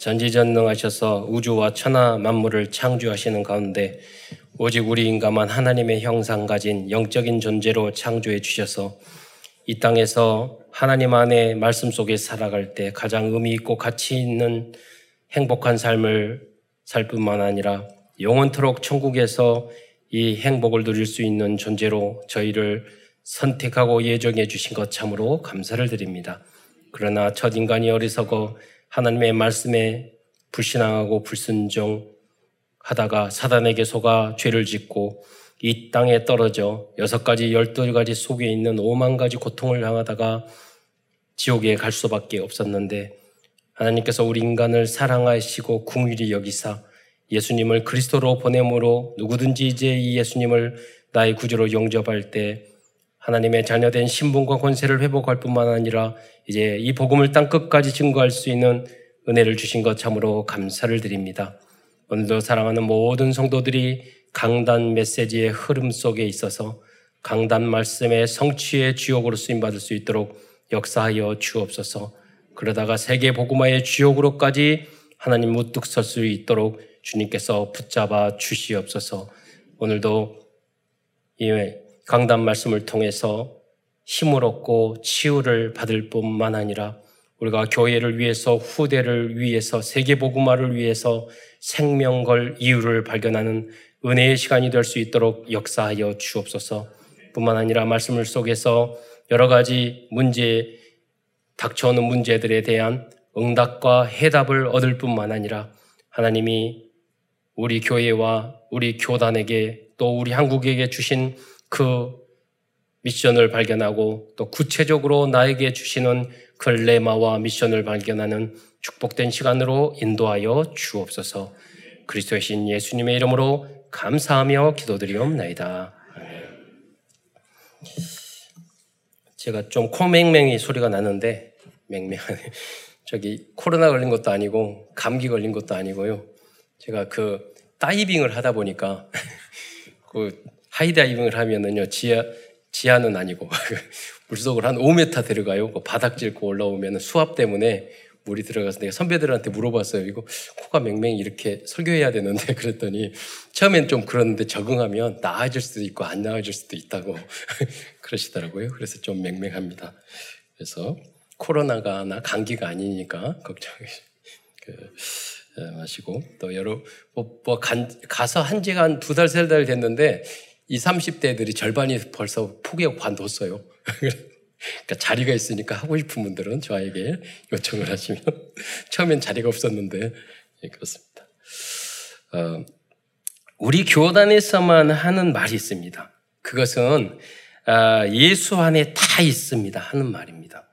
전지전능하셔서 우주와 천하 만물을 창조하시는 가운데 오직 우리 인간만 하나님의 형상 가진 영적인 존재로 창조해 주셔서 이 땅에서 하나님 안에 말씀 속에 살아갈 때 가장 의미 있고 가치 있는 행복한 삶을 살 뿐만 아니라 영원토록 천국에서 이 행복을 누릴 수 있는 존재로 저희를 선택하고 예정해 주신 것 참으로 감사를 드립니다. 그러나 첫 인간이 어리석어 하나님의 말씀에 불신앙하고 불순종하다가 사단에게 속아 죄를 짓고 이 땅에 떨어져 6가지, 12가지 속에 있는 5만 가지 고통을 당하다가 지옥에 갈 수밖에 없었는데 하나님께서 우리 인간을 사랑하시고 긍휼히 여기사 예수님을 그리스도로 보내므로 누구든지 이제 이 예수님을 나의 구주로 영접할 때 하나님의 자녀된 신분과 권세를 회복할 뿐만 아니라 이제 이 복음을 땅끝까지 증거할 수 있는 은혜를 주신 것 참으로 감사를 드립니다. 오늘도 사랑하는 모든 성도들이 강단 메시지의 흐름 속에 있어서 강단 말씀의 성취의 주역으로 쓰임받을 수 있도록 역사하여 주옵소서. 그러다가 세계 복음화의 주역으로까지 하나님 우뚝 설 수 있도록 주님께서 붙잡아 주시옵소서. 오늘도 이 강단 말씀을 통해서 힘을 얻고 치유를 받을 뿐만 아니라 우리가 교회를 위해서, 후대를 위해서, 세계복음화를 위해서 생명 걸 이유를 발견하는 은혜의 시간이 될 수 있도록 역사하여 주옵소서. 뿐만 아니라 말씀을 속에서 여러 가지 닥쳐오는 문제들에 대한 응답과 해답을 얻을 뿐만 아니라 하나님이 우리 교회와 우리 교단에게 또 우리 한국에게 주신 그 미션을 발견하고 또 구체적으로 나에게 주시는 그 레마와 미션을 발견하는 축복된 시간으로 인도하여 주옵소서. 그리스도의 신 예수님의 이름으로 감사하며 기도드리옵나이다. 제가 좀 코맹맹이 소리가 나는데 맹맹하네. 코로나 걸린 것도 아니고 감기 걸린 것도 아니고요. 제가 그 다이빙을 하다 보니까 그 하이다이빙을 하면은요 지하는 아니고 물속을 한 5m 들어가요. 그 바닥 짚고 올라오면 수압 때문에 물이 들어가서 내가 선배들한테 물어봤어요. 이거 코가 맹맹이 이렇게 설교해야 되는데 그랬더니 처음엔 좀 그러는데 적응하면 나아질 수도 있고 안 나아질 수도 있다고 그러시더라고요. 그래서 좀 맹맹합니다. 그래서 코로나가 나 감기가 아니니까 걱정 마시고 또 여러 가서 한 지가 한 2달, 3달 됐는데 30대들이 절반이 벌써 포기하고 관뒀어요. 그러니까 자리가 있으니까 하고 싶은 분들은 저에게 요청을 하시면 처음엔 자리가 없었는데 그렇습니다. 우리 교단에서만 하는 말이 있습니다. 그것은 예수 안에 다 있습니다 하는 말입니다.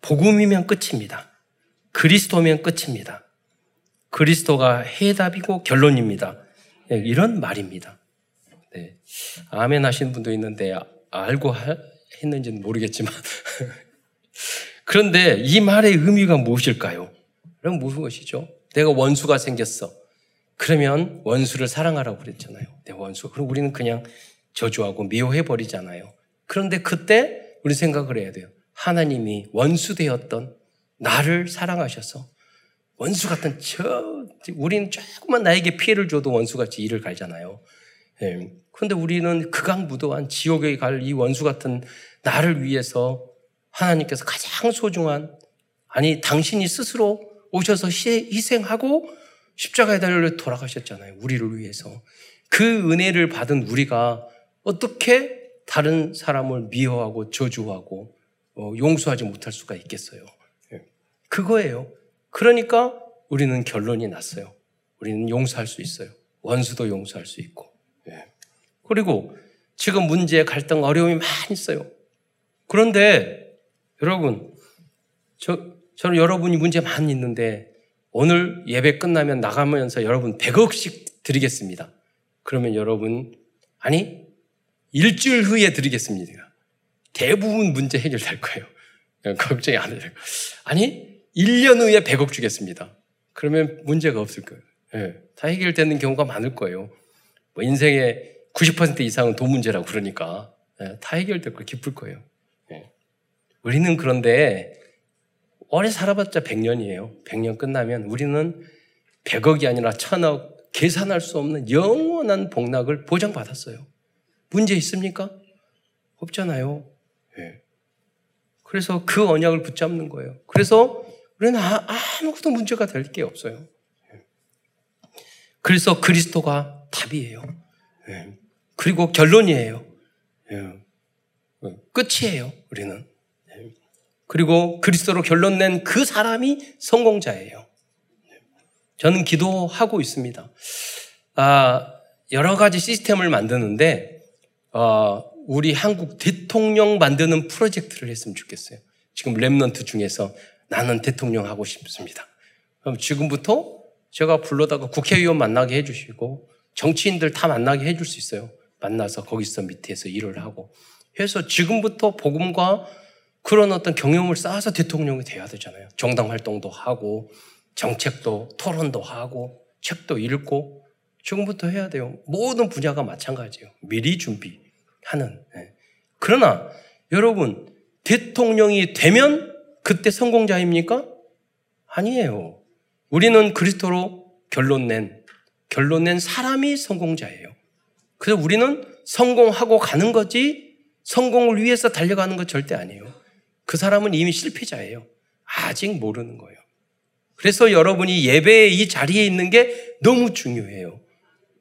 복음이면 끝입니다. 그리스도면 끝입니다. 그리스도가 해답이고 결론입니다. 이런 말입니다. 네. 아멘 하시는 분도 있는데 알고 했는지는 모르겠지만 그런데 이 말의 의미가 무엇일까요? 그럼 무슨 것이죠? 내가 원수가 생겼어. 그러면 원수를 사랑하라고 그랬잖아요. 내가 원수. 그럼 우리는 그냥 저주하고 미워해버리잖아요. 그런데 그때 우리 생각을 해야 돼요. 하나님이 원수 되었던 나를 사랑하셔서 원수 같은 우리는 조금만 나에게 피해를 줘도 원수같이 이를 갈잖아요. 그런데 우리는 극악무도한 지옥에 갈 이 원수 같은 나를 위해서 하나님께서 가장 소중한 당신이 스스로 오셔서 희생하고 십자가에 달려 돌아가셨잖아요. 우리를 위해서. 그 은혜를 받은 우리가 어떻게 다른 사람을 미워하고 저주하고 용서하지 못할 수가 있겠어요. 그거예요. 그러니까 우리는 결론이 났어요. 우리는 용서할 수 있어요. 원수도 용서할 수 있고. 그리고 지금 문제, 갈등, 어려움이 많이 있어요. 그런데 여러분, 저는 여러분이 문제 많이 있는데 오늘 예배 끝나면 나가면서 여러분 100억씩 드리겠습니다. 그러면 여러분, 1주일 후에 드리겠습니다. 대부분 문제 해결될 거예요. 걱정이 안 해요. 1년 후에 100억 주겠습니다. 그러면 문제가 없을 거예요. 네. 다 해결되는 경우가 많을 거예요. 인생의 90% 이상은 돈 문제라고 그러니까 다 해결될 거예요. 기쁠 거예요. 우리는 그런데 오래 살아봤자 100년이에요. 100년 끝나면 우리는 100억이 아니라 1000억, 계산할 수 없는 영원한 복락을 보장받았어요. 문제 있습니까? 없잖아요. 예. 그래서 그 언약을 붙잡는 거예요. 그래서 우리는 아무것도 문제가 될 게 없어요. 예. 그래서 그리스도가 답이에요. 예. 그리고 결론이에요. 예. 끝이에요, 우리는. 예. 그리고 그리스도로 결론 낸 그 사람이 성공자예요. 예. 저는 기도하고 있습니다. 여러 가지 시스템을 만드는데 우리 한국 대통령 만드는 프로젝트를 했으면 좋겠어요. 지금 랩런트 중에서 나는 대통령 하고 싶습니다. 그럼 지금부터 제가 불러다가 국회의원 만나게 해주시고 정치인들 다 만나게 해줄 수 있어요. 만나서 거기서 밑에서 일을 하고 해서 지금부터 복음과 그런 어떤 경험을 쌓아서 대통령이 돼야 되잖아요. 정당 활동도 하고 정책도 토론도 하고 책도 읽고 지금부터 해야 돼요. 모든 분야가 마찬가지예요. 미리 준비하는. 네. 그러나 여러분, 대통령이 되면 그때 성공자입니까? 아니에요. 우리는 그리스도로 결론 낸 사람이 성공자예요. 그래서 우리는 성공하고 가는 거지 성공을 위해서 달려가는 건 절대 아니에요. 그 사람은 이미 실패자예요. 아직 모르는 거예요. 그래서 여러분이 예배의 이 자리에 있는 게 너무 중요해요.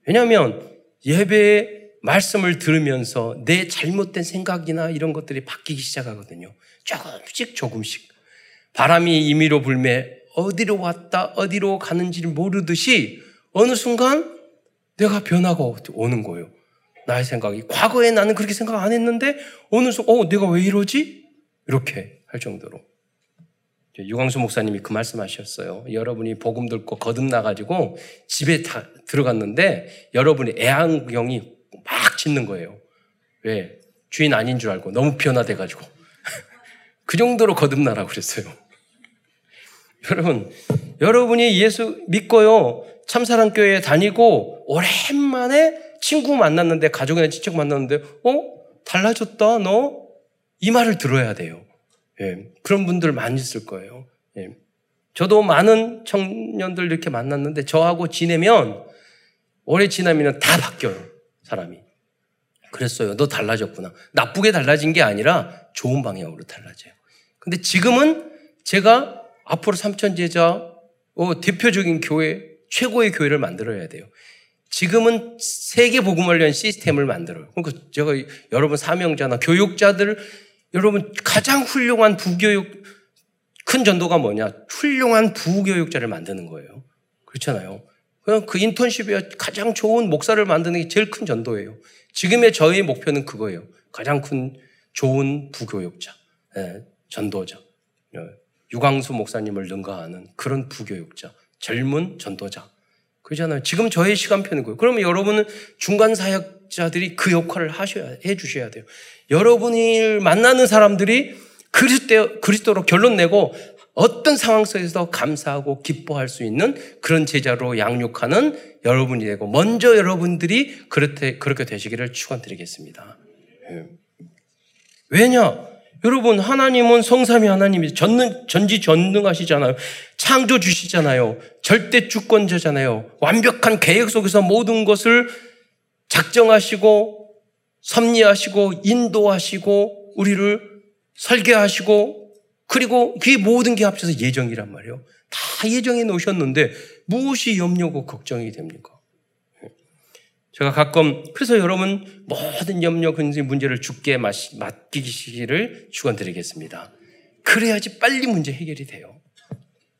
왜냐하면 예배의 말씀을 들으면서 내 잘못된 생각이나 이런 것들이 바뀌기 시작하거든요. 조금씩 바람이 임의로 불매 어디로 왔다 어디로 가는지를 모르듯이 어느 순간 내가 변화가 오는 거예요. 나의 생각이. 과거에 나는 그렇게 생각 안 했는데 어느 순간 내가 왜 이러지? 이렇게 할 정도로. 유광수 목사님이 그 말씀하셨어요. 여러분이 복음 들고 거듭나가지고 집에 다 들어갔는데 여러분의 애완경이 막 짖는 거예요. 왜? 주인 아닌 줄 알고 너무 변화돼가지고 그 정도로 거듭나라고 그랬어요. 여러분이 예수 믿고요 참사랑교회 다니고 오랜만에 친구 만났는데 가족이나 친척 만났는데 달라졌다 너? 이 말을 들어야 돼요. 예, 그런 분들 많이 있을 거예요. 예. 저도 많은 청년들 이렇게 만났는데 저하고 지내면 오래 지나면 다 바뀌어요, 사람이. 그랬어요. 너 달라졌구나. 나쁘게 달라진 게 아니라 좋은 방향으로 달라져요. 근데 지금은 제가 앞으로 삼천제자 대표적인 교회, 최고의 교회를 만들어야 돼요. 지금은 세계복음을 위한 시스템을 만들어요. 그러니까 제가 여러분 사명자나 교육자들 여러분 가장 훌륭한 부교육, 큰 전도가 뭐냐? 훌륭한 부교육자를 만드는 거예요. 그렇잖아요. 그냥 그 인턴십에 가장 좋은 목사를 만드는 게 제일 큰 전도예요. 지금의 저의 목표는 그거예요. 가장 큰 좋은 부교육자, 예, 전도자. 예, 유광수 목사님을 능가하는 그런 부교육자, 젊은 전도자. 그렇잖아요. 지금 저의 시간표는. 그러면 여러분은 중간 사역자들이 그 역할을 해주셔야 돼요. 여러분이 만나는 사람들이 그리스도로 결론 내고 어떤 상황 속에서 감사하고 기뻐할 수 있는 그런 제자로 양육하는 여러분이 되고 먼저 여러분들이 그렇게 되시기를 축원드리겠습니다. 왜냐? 여러분, 하나님은 성삼위 하나님이 전지전능하시잖아요. 창조주시잖아요. 절대 주권자잖아요. 완벽한 계획 속에서 모든 것을 작정하시고 섭리하시고 인도하시고 우리를 설계하시고 그리고 그 모든 게 합쳐서 예정이란 말이에요. 다 예정해 놓으셨는데 무엇이 염려고 걱정이 됩니까? 제가 가끔 그래서 여러분 모든 염려 근심 문제를 주께 맡기시기를 축원드리겠습니다. 그래야지 빨리 문제 해결이 돼요.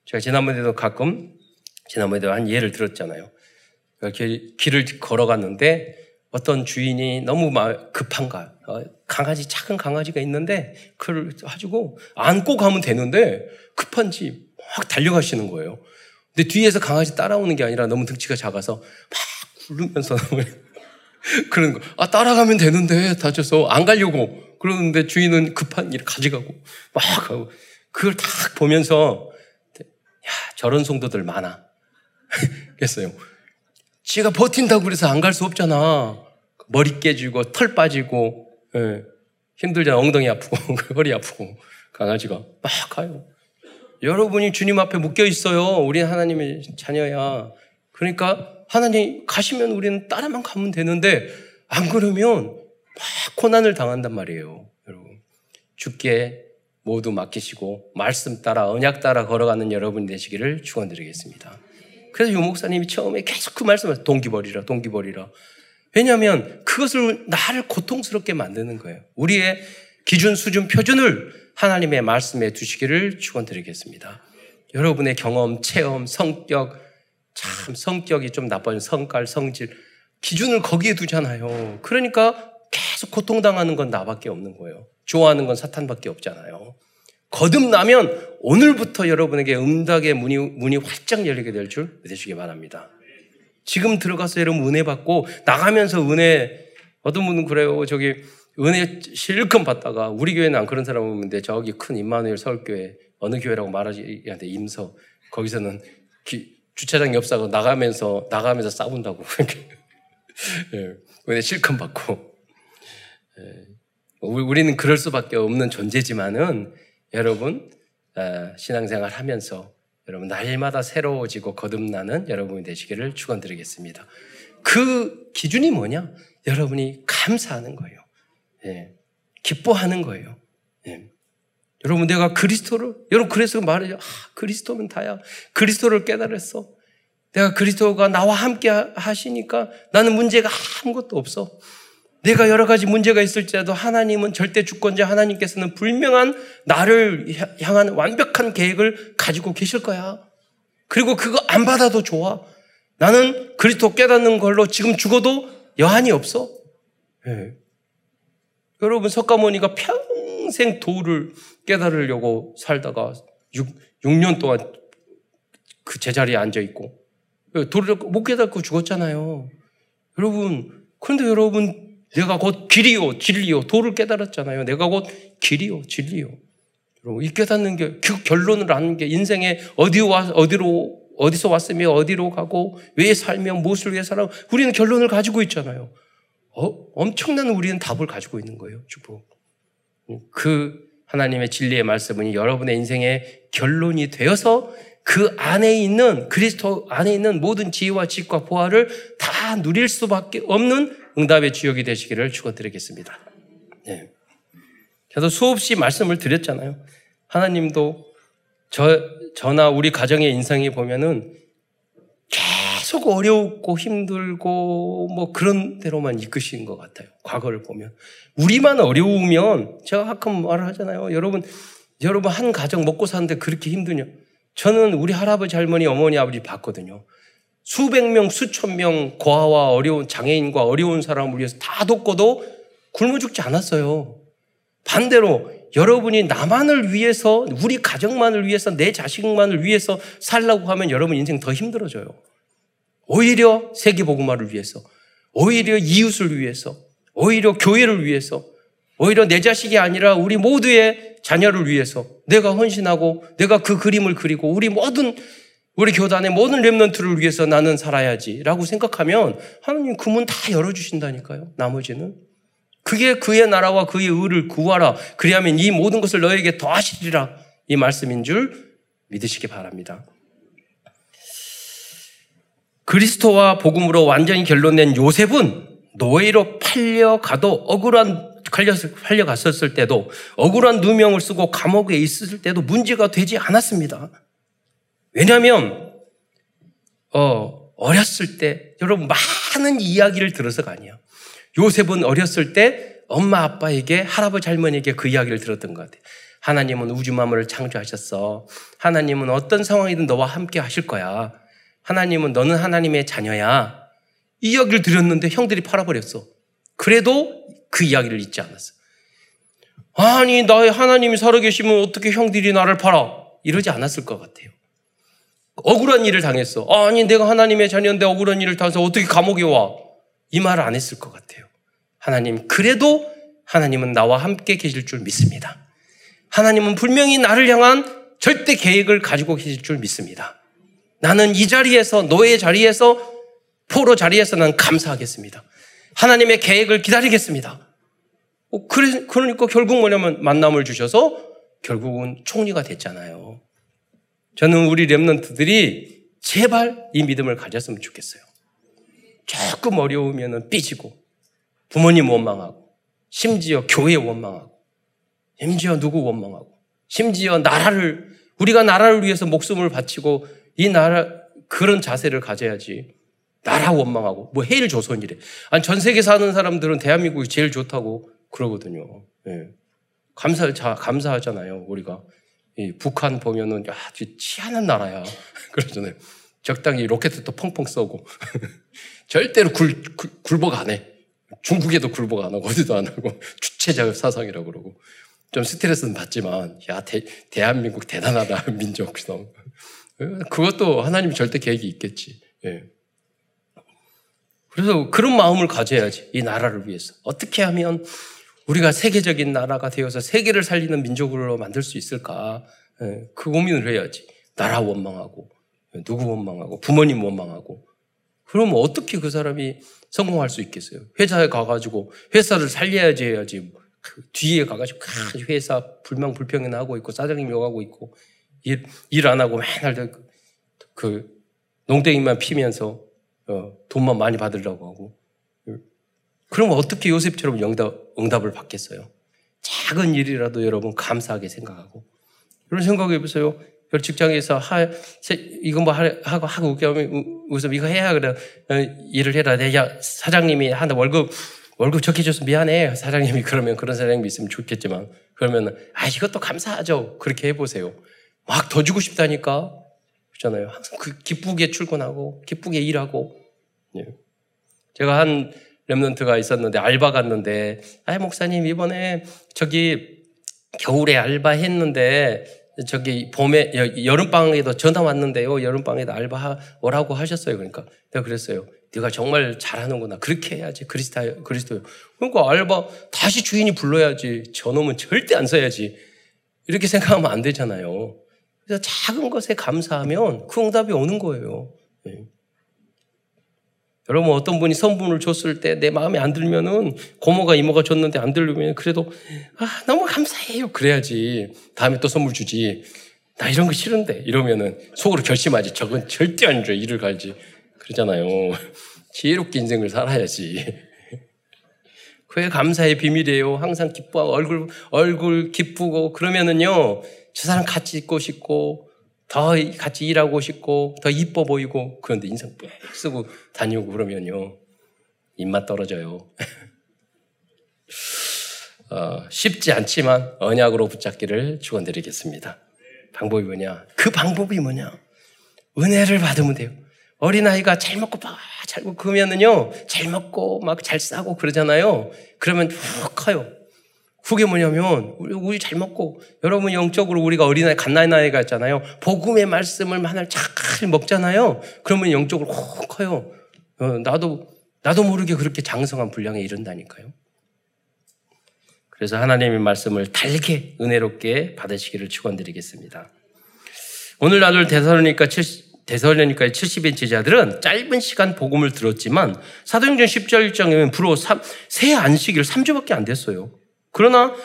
제가 지난번에도 한 예를 들었잖아요. 길을 걸어갔는데 어떤 주인이 너무 급한가 작은 강아지가 있는데 그걸 가지고 안고 가면 되는데 급한지 막 달려가시는 거예요. 근데 뒤에서 강아지 따라오는 게 아니라 너무 등치가 작아서 막 부르면서 그런 거. 따라가면 되는데 다쳐서 안 가려고 그러는데 주인은 급한 일 가져가고 막 하고 그걸 딱 보면서 야, 저런 성도들 많아. 그랬어요. 지가 버틴다고 그래서 안 갈 수 없잖아. 머리 깨지고 털 빠지고 예, 힘들잖아. 엉덩이 아프고 허리 아프고 강아지가 막 가요. 여러분이 주님 앞에 묶여 있어요. 우리는 하나님의 자녀야. 그러니까 하나님 가시면 우리는 따라만 가면 되는데 안 그러면 막 고난을 당한단 말이에요. 여러분 주께 모두 맡기시고 말씀 따라 언약 따라 걸어가는 여러분이 되시기를 축원드리겠습니다. 그래서 유 목사님이 처음에 계속 그 말씀을 동기버리라 동기버리라. 왜냐하면 그것을 나를 고통스럽게 만드는 거예요. 우리의 기준 수준 표준을 하나님의 말씀에 두시기를 축원드리겠습니다. 여러분의 경험, 체험, 성격 참 성격이 좀 나빠진 성깔, 성질 기준을 거기에 두잖아요. 그러니까 계속 고통당하는 건 나밖에 없는 거예요. 좋아하는 건 사탄밖에 없잖아요. 거듭나면 오늘부터 여러분에게 응답의 문이 활짝 열리게 될 줄 믿으시기 바랍니다. 지금 들어가서 여러분 은혜 받고 나가면서 은혜 어떤 분은 그래요. 저기 은혜 실컷 받다가 우리 교회는 안 그런 사람 없는데 저기 큰 임마누엘 서울교회 어느 교회라고 말하지 않는데 임서 거기서는 주차장 옆사고 나가면서 싸운다고. 예, 은혜 실컷 받고 예, 우리는 그럴 수밖에 없는 존재지만은 여러분 신앙생활 하면서 여러분 날마다 새로워지고 거듭나는 여러분이 되시기를 축원드리겠습니다. 그 기준이 뭐냐? 여러분이 감사하는 거예요. 예, 기뻐하는 거예요. 예. 여러분 내가 그리스도를 여러분 그래서 말해요. 그리스도면 다야. 그리스도를 깨달았어. 내가 그리스도가 나와 함께 하시니까 나는 문제가 아무것도 없어. 내가 여러 가지 문제가 있을지라도 하나님은 절대 주권자 하나님께서는 분명한 나를 향한 완벽한 계획을 가지고 계실 거야. 그리고 그거 안 받아도 좋아. 나는 그리스도 깨닫는 걸로 지금 죽어도 여한이 없어. 예. 여러분 석가모니가 평생 도를 깨달으려고 살다가 6년 동안 그 제자리에 앉아있고 도를 못 깨닫고 죽었잖아요. 여러분 그런데 여러분 내가 곧 길이요 진리요 도를 깨달았잖아요. 내가 곧 길이요 진리요. 여러분 이 깨닫는 게 그 결론을 아는 게 인생에 어디서 왔으며 어디로 가고 왜 살며 무엇을 위해 살아 우리는 결론을 가지고 있잖아요. 엄청난 우리는 답을 가지고 있는 거예요. 축복. 그 하나님의 진리의 말씀은 여러분의 인생의 결론이 되어서 그 안에 있는 그리스도 안에 있는 모든 지혜와 지식과 보화를 다 누릴 수밖에 없는 응답의 주역이 되시기를 축원드리겠습니다. 네. 저도 수없이 말씀을 드렸잖아요. 하나님도 저나 우리 가정의 인생에 보면은 계속 어렵고 힘들고 뭐 그런 대로만 이끄신 것 같아요. 과거를 보면 우리만 어려우면 제가 가끔 말을 하잖아요. 여러분 한 가정 먹고 사는데 그렇게 힘드냐? 저는 우리 할아버지 할머니 어머니 아버지 봤거든요. 수백 명 수천 명 고아와 어려운 장애인과 어려운 사람을 위해서 다 돕고도 굶어 죽지 않았어요. 반대로 여러분이 나만을 위해서 우리 가정만을 위해서 내 자식만을 위해서 살라고 하면 여러분 인생 더 힘들어져요. 오히려 세계복음화를 위해서 오히려 이웃을 위해서 오히려 교회를 위해서 오히려 내 자식이 아니라 우리 모두의 자녀를 위해서 내가 헌신하고 내가 그 그림을 그리고 우리 교단의 모든 렘넌트를 위해서 나는 살아야지 라고 생각하면 하나님 그 문 다 열어주신다니까요. 나머지는 그게 그의 나라와 그의 의를 구하라 그리하면 이 모든 것을 너에게 더하시리라 이 말씀인 줄 믿으시기 바랍니다. 그리스도와 복음으로 완전히 결론낸 요셉은 노예로 팔려갔었을 때도 억울한 누명을 쓰고 감옥에 있을 때도 문제가 되지 않았습니다. 왜냐하면 어렸을 때 여러분 많은 이야기를 들어서가 아니야. 요셉은 어렸을 때 엄마 아빠에게 할아버지 할머니에게 그 이야기를 들었던 것 같아요. 하나님은 우주 만물을 창조하셨어. 하나님은 어떤 상황이든 너와 함께 하실 거야. 하나님은 너는 하나님의 자녀야. 이 이야기를 들었는데 형들이 팔아버렸어. 그래도 그 이야기를 잊지 않았어. 아니 나의 하나님이 살아계시면 어떻게 형들이 나를 팔아? 이러지 않았을 것 같아요. 억울한 일을 당했어. 아니 내가 하나님의 자녀인데 억울한 일을 당해서 어떻게 감옥에 와? 이 말을 안 했을 것 같아요. 하나님 그래도 하나님은 나와 함께 계실 줄 믿습니다. 하나님은 분명히 나를 향한 절대 계획을 가지고 계실 줄 믿습니다. 나는 이 자리에서 노예 자리에서 포로 자리에서 난 감사하겠습니다. 하나님의 계획을 기다리겠습니다. 그러니까 결국 뭐냐면 만남을 주셔서 결국은 총리가 됐잖아요. 저는 우리 렘넌트들이 제발 이 믿음을 가졌으면 좋겠어요. 조금 어려우면 삐지고 부모님 원망하고 심지어 교회 원망하고 심지어 누구 원망하고 심지어 나라를 우리가 나라를 위해서 목숨을 바치고 이 나라 그런 자세를 가져야지 나라 원망하고 뭐 헤일 조선이래. 아니 전 세계 사는 사람들은 대한민국이 제일 좋다고 그러거든요. 예. 감사하잖아요. 우리가 이 북한 보면은 야, 치안한 나라야 그러잖아요. 적당히 로켓도 펑펑 쏘고 절대로 굴복 안 해. 중국에도 굴복 안 하고 어디도 안 하고 주체적 사상이라고 그러고 좀 스트레스는 받지만 야 대한민국 대단하다 민족성. 그것도 하나님 절대 계획이 있겠지. 예. 그래서 그런 마음을 가져야지 이 나라를 위해서 어떻게 하면 우리가 세계적인 나라가 되어서 세계를 살리는 민족으로 만들 수 있을까? 예, 그 고민을 해야지. 나라 원망하고 누구 원망하고 부모님 원망하고 그러면 어떻게 그 사람이 성공할 수 있겠어요? 회사에 가가지고 회사를 살려야지 해야지 그 뒤에 가가지고 회사 불평이나 하고 있고 사장님 욕하고 있고 일 안 하고 맨날 그 농땡이만 피면서 돈만 많이 받으려고 하고 그러면 어떻게 요셉처럼 응답을 받겠어요? 작은 일이라도 여러분 감사하게 생각하고 이런 생각해보세요. 직장에서 이거 뭐 하고 웃게 하면 웃음 이거 해야 그래 일을 해라. 내가 사장님이 하나 월급 적게 줘서 미안해 사장님이 그러면 그런 사장님이 있으면 좋겠지만 그러면 아 이것도 감사하죠 그렇게 해보세요. 막 더 주고 싶다니까 그렇잖아요. 항상 그 기쁘게 출근하고 기쁘게 일하고. 예. 제가 한 렘넌트가 있었는데 알바 갔는데 아 목사님 이번에 저기 겨울에 알바 했는데. 저기 봄에 여름방학에도 전화 왔는데요. 여름방학에도 알바 오라고 하셨어요. 그러니까 내가 그랬어요. 네가 정말 잘하는구나. 그렇게 해야지. 그리스도요. 그러니까 알바 다시 주인이 불러야지. 저놈은 절대 안 써야지. 이렇게 생각하면 안 되잖아요. 그래서 작은 것에 감사하면 그 응답이 오는 거예요. 네. 여러분 어떤 분이 선물을 줬을 때 내 마음에 안 들면은 고모가 이모가 줬는데 안 들면 그래도 아 너무 감사해요 그래야지 다음에 또 선물 주지 나 이런 거 싫은데 이러면은 속으로 결심하지 저건 절대 안 줘 일을 갈지 그러잖아요. 지혜롭게 인생을 살아야지. 그게 감사의 비밀이에요. 항상 기뻐하고 얼굴 기쁘고 그러면은요 저 사람 같이 있고 싶고 더 같이 일하고 싶고 더 이뻐 보이고 그런데 인상 빽 쓰고 다니고 그러면요 입맛 떨어져요. 쉽지 않지만 언약으로 붙잡기를 축원드리겠습니다. 방법이 뭐냐? 그 방법이 뭐냐? 은혜를 받으면 돼요. 어린아이가 잘 먹고 잘 먹고 그러면은요 잘 먹고 막 잘 싸고 그러잖아요. 그러면 훅 커요. 그게 뭐냐면 우리 잘 먹고 여러분 영적으로 우리가 어린아이 갓난아이가 있잖아요. 복음의 말씀을 하나를 잘 먹잖아요. 그러면 영적으로 확 커요. 나도 모르게 그렇게 장성한 분량에 이른다니까요. 그래서 하나님의 말씀을 달게 은혜롭게 받으시기를 축원드리겠습니다. 오늘 나눌 데살로니가의 70인 제자들은 짧은 시간 복음을 들었지만 사도행전 10절장에는 불어 새 안식일 3주밖에 안 됐어요. 그러나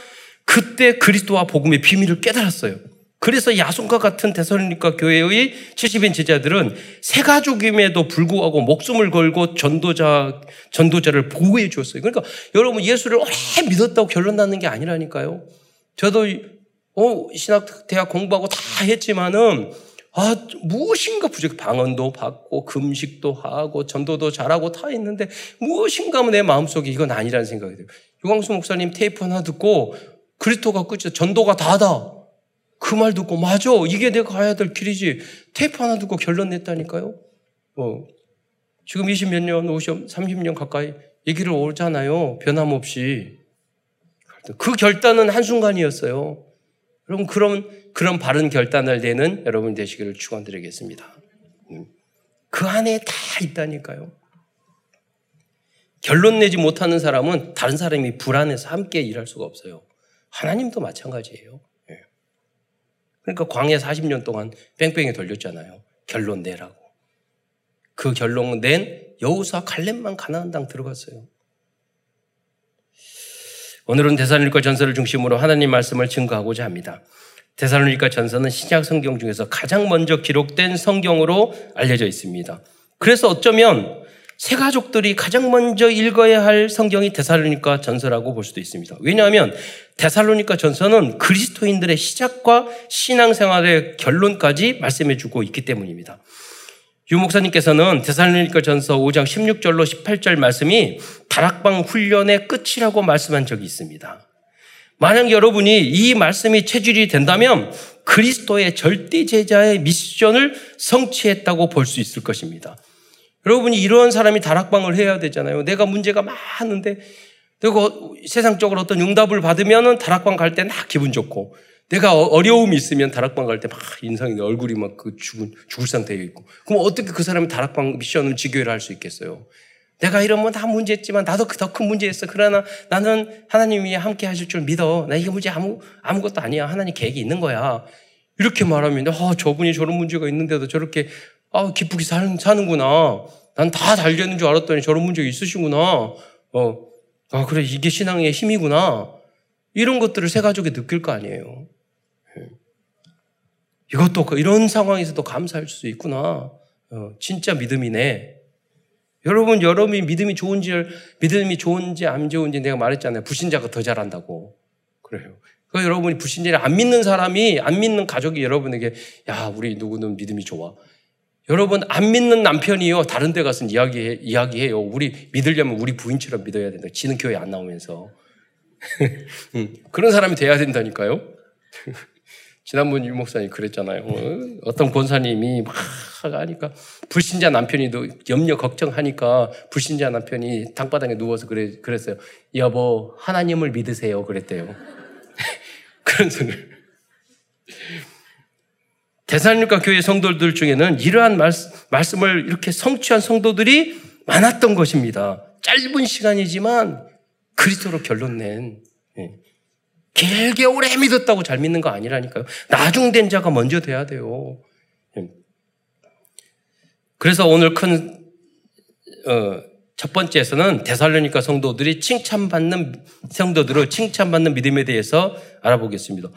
그때 그리스도와 복음의 비밀을 깨달았어요. 그래서 야손과 같은 데살로니가 교회의 70인 제자들은 새가족임에도 불구하고 목숨을 걸고 전도자를 보호해 주었어요. 그러니까 여러분 예수를 오래 믿었다고 결론 나는 게 아니라니까요. 저도 신학대학 공부하고 다 했지만은 무엇인가 부족해. 방언도 받고 금식도 하고 전도도 잘하고 다 했는데 무엇인가 내 마음속에 이건 아니라는 생각이 들어요. 유광수 목사님 테이프 하나 듣고 그리스도가 끝이다. 전도가 다다. 그 말 듣고 맞아. 이게 내가 가야 될 길이지. 테이프 하나 듣고 결론 냈다니까요. 지금 20몇 년, 30년 가까이 얘기를 오잖아요. 변함없이. 그 결단은 한순간이었어요. 여러분 그런 바른 결단을 내는 여러분 되시기를 축원드리겠습니다. 그 안에 다 있다니까요. 결론 내지 못하는 사람은 다른 사람이 불안해서 함께 일할 수가 없어요. 하나님도 마찬가지예요. 그러니까 광야 40년 동안 뺑뺑이 돌렸잖아요. 결론 내라고. 그 결론 낸 여호수아 갈렙만 가나안 땅 들어갔어요. 오늘은 데살로니가 전서를 중심으로 하나님 말씀을 증거하고자 합니다. 데살로니가 전서는 신약 성경 중에서 가장 먼저 기록된 성경으로 알려져 있습니다. 그래서 어쩌면 새 가족들이 가장 먼저 읽어야 할 성경이 데살로니가 전서라고 볼 수도 있습니다. 왜냐하면 데살로니가 전서는 그리스도인들의 시작과 신앙생활의 결론까지 말씀해주고 있기 때문입니다. 유 목사님께서는 데살로니가 전서 5장 16절로 18절 말씀이 다락방 훈련의 끝이라고 말씀한 적이 있습니다. 만약 여러분이 이 말씀이 체질이 된다면 그리스도의 절대 제자의 미션을 성취했다고 볼 수 있을 것입니다. 여러분이 이런 사람이 다락방을 해야 되잖아요. 내가 문제가 많은데 그리고 세상적으로 어떤 응답을 받으면 다락방 갈 때 막 기분 좋고 내가 어려움이 있으면 다락방 갈 때 막 인상이 얼굴이 막 그 죽을 상태에 있고 그럼 어떻게 그 사람이 다락방 미션을 지교회를 할 수 있겠어요? 내가 이러면 다 문제였지만 나도 더 큰 문제였어. 그러나 나는 하나님이 함께 하실 줄 믿어. 나 이게 문제 아무것도 아니야. 하나님 계획이 있는 거야. 이렇게 말하면 저분이 저런 문제가 있는데도 저렇게 기쁘게 사는구나. 난 다 달려있는 줄 알았더니 저런 문제가 있으시구나. 그래 이게 신앙의 힘이구나. 이런 것들을 새 가족이 느낄 거 아니에요. 이것도 이런 상황에서도 감사할 수 있구나. 진짜 믿음이네. 여러분, 여러분이 믿음이 좋은지 안 좋은지 내가 말했잖아요. 불신자가 더 잘한다고. 그래요. 그러니까 여러분이 불신자를 안 믿는 사람이, 안 믿는 가족이 여러분에게, 우리 누구는 믿음이 좋아. 여러분, 안 믿는 남편이요. 다른 데 가서 이야기해요. 우리 믿으려면 우리 부인처럼 믿어야 된다. 지는 교회 안 나오면서. 그런 사람이 돼야 된다니까요. 지난번 유 목사님 그랬잖아요. 어떤 권사님이 막 하니까 불신자 남편이 염려 걱정하니까 불신자 남편이 땅바닥에 누워서 그랬어요. 여보 하나님을 믿으세요 그랬대요. 그런 소리를. 데살로니가 교회 성도들 중에는 이러한 말씀을 이렇게 성취한 성도들이 많았던 것입니다. 짧은 시간이지만 그리스도로 결론낸. 길게 오래 믿었다고 잘 믿는 거 아니라니까요. 나중된 자가 먼저 돼야 돼요. 그래서 오늘 큰 첫 번째에서는 데살로니가 성도들이 칭찬받는 믿음에 대해서 알아보겠습니다.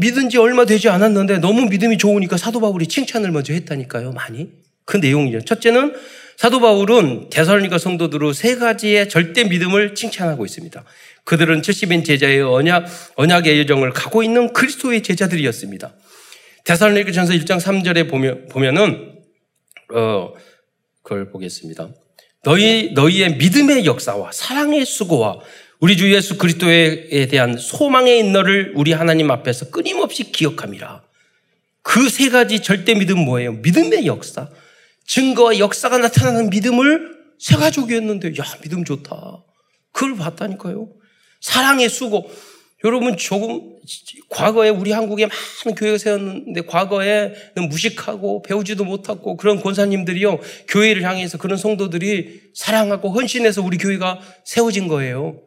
믿은 지 얼마 되지 않았는데 너무 믿음이 좋으니까 사도 바울이 칭찬을 먼저 했다니까요. 많이. 그 내용이죠. 첫째는 사도 바울은 데살로니가 성도들로 세 가지의 절대 믿음을 칭찬하고 있습니다. 그들은 70인 제자의 언약의 여정을 가고 있는 그리스도의 제자들이었습니다. 데살로니가 전서 1장 3절에 보면은 그걸 보겠습니다. 너희의 믿음의 역사와 사랑의 수고와 우리 주 예수 그리스도에 대한 소망의 인너를 우리 하나님 앞에서 끊임없이 기억함이라. 그 세 가지 절대 믿음 뭐예요? 믿음의 역사. 증거와 역사가 나타나는 믿음을 새 가족이었는데 믿음 좋다. 그걸 봤다니까요. 사랑의 수고. 여러분 과거에 우리 한국에 많은 교회가 세웠는데 과거에는 무식하고 배우지도 못하고 그런 권사님들이요. 교회를 향해서 그런 성도들이 사랑하고 헌신해서 우리 교회가 세워진 거예요.